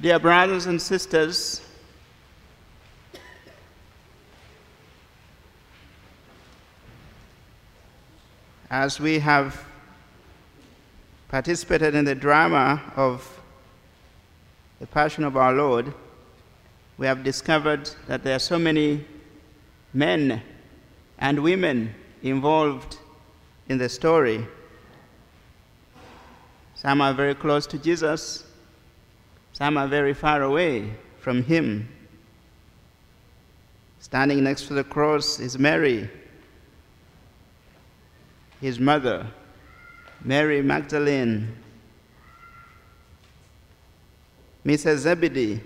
Dear brothers and sisters, as we have participated in the drama of the Passion of our Lord, we have discovered that there are so many men and women involved in the story. Some are very close to Jesus, some are very far away from him. Standing next to the cross is Mary, his mother, Mary Magdalene, Mrs. Zebedee,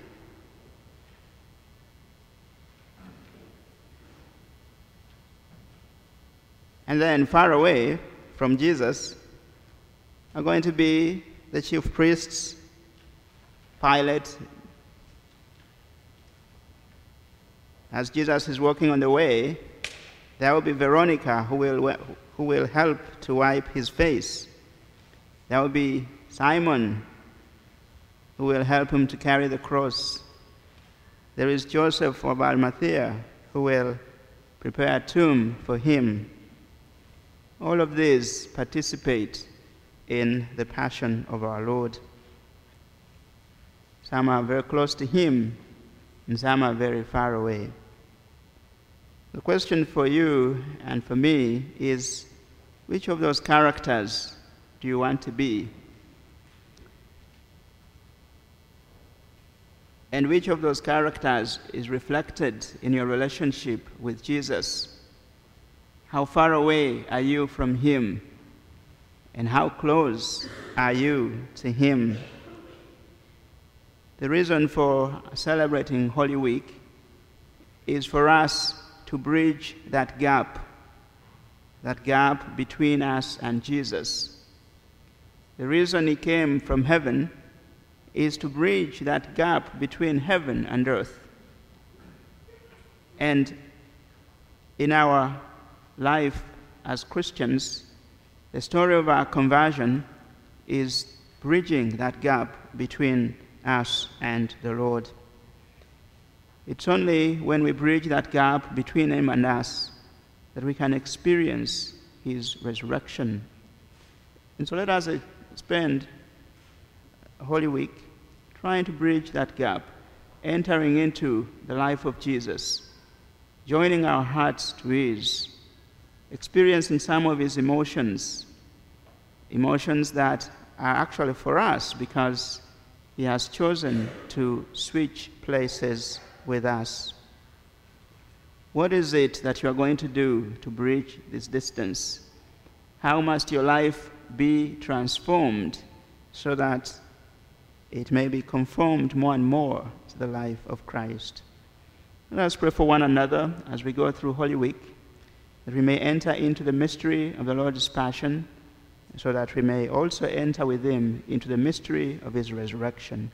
and then far away from Jesus are going to be the chief priests, Pilate. As Jesus is walking on the way, there will be Veronica who will help to wipe his face. There will be Simon, who will help him to carry the cross. There is Joseph of Arimathea, who will prepare a tomb for him. All of these participate in the Passion of our Lord. Some are very close to him, and some are very far away. The question for you and for me is, which of those characters do you want to be? And which of those characters is reflected in your relationship with Jesus? How far away are you from him? And how close are you to him? The reason for celebrating Holy Week is for us to bridge that gap between us and Jesus. The reason he came from heaven is to bridge that gap between heaven and earth. And in our life as Christians, the story of our conversion is bridging that gap between us and the Lord. It's only when we bridge that gap between him and us that we can experience his resurrection. And so let us spend Holy Week trying to bridge that gap, entering into the life of Jesus, joining our hearts to his, experiencing some of his emotions, emotions that are actually for us because he has chosen to switch places with us. What is it that you are going to do to bridge this distance? How must your life be transformed so that it may be conformed more and more to the life of Christ? Let us pray for one another as we go through Holy Week, that we may enter into the mystery of the Lord's Passion, so that we may also enter with him into the mystery of his resurrection.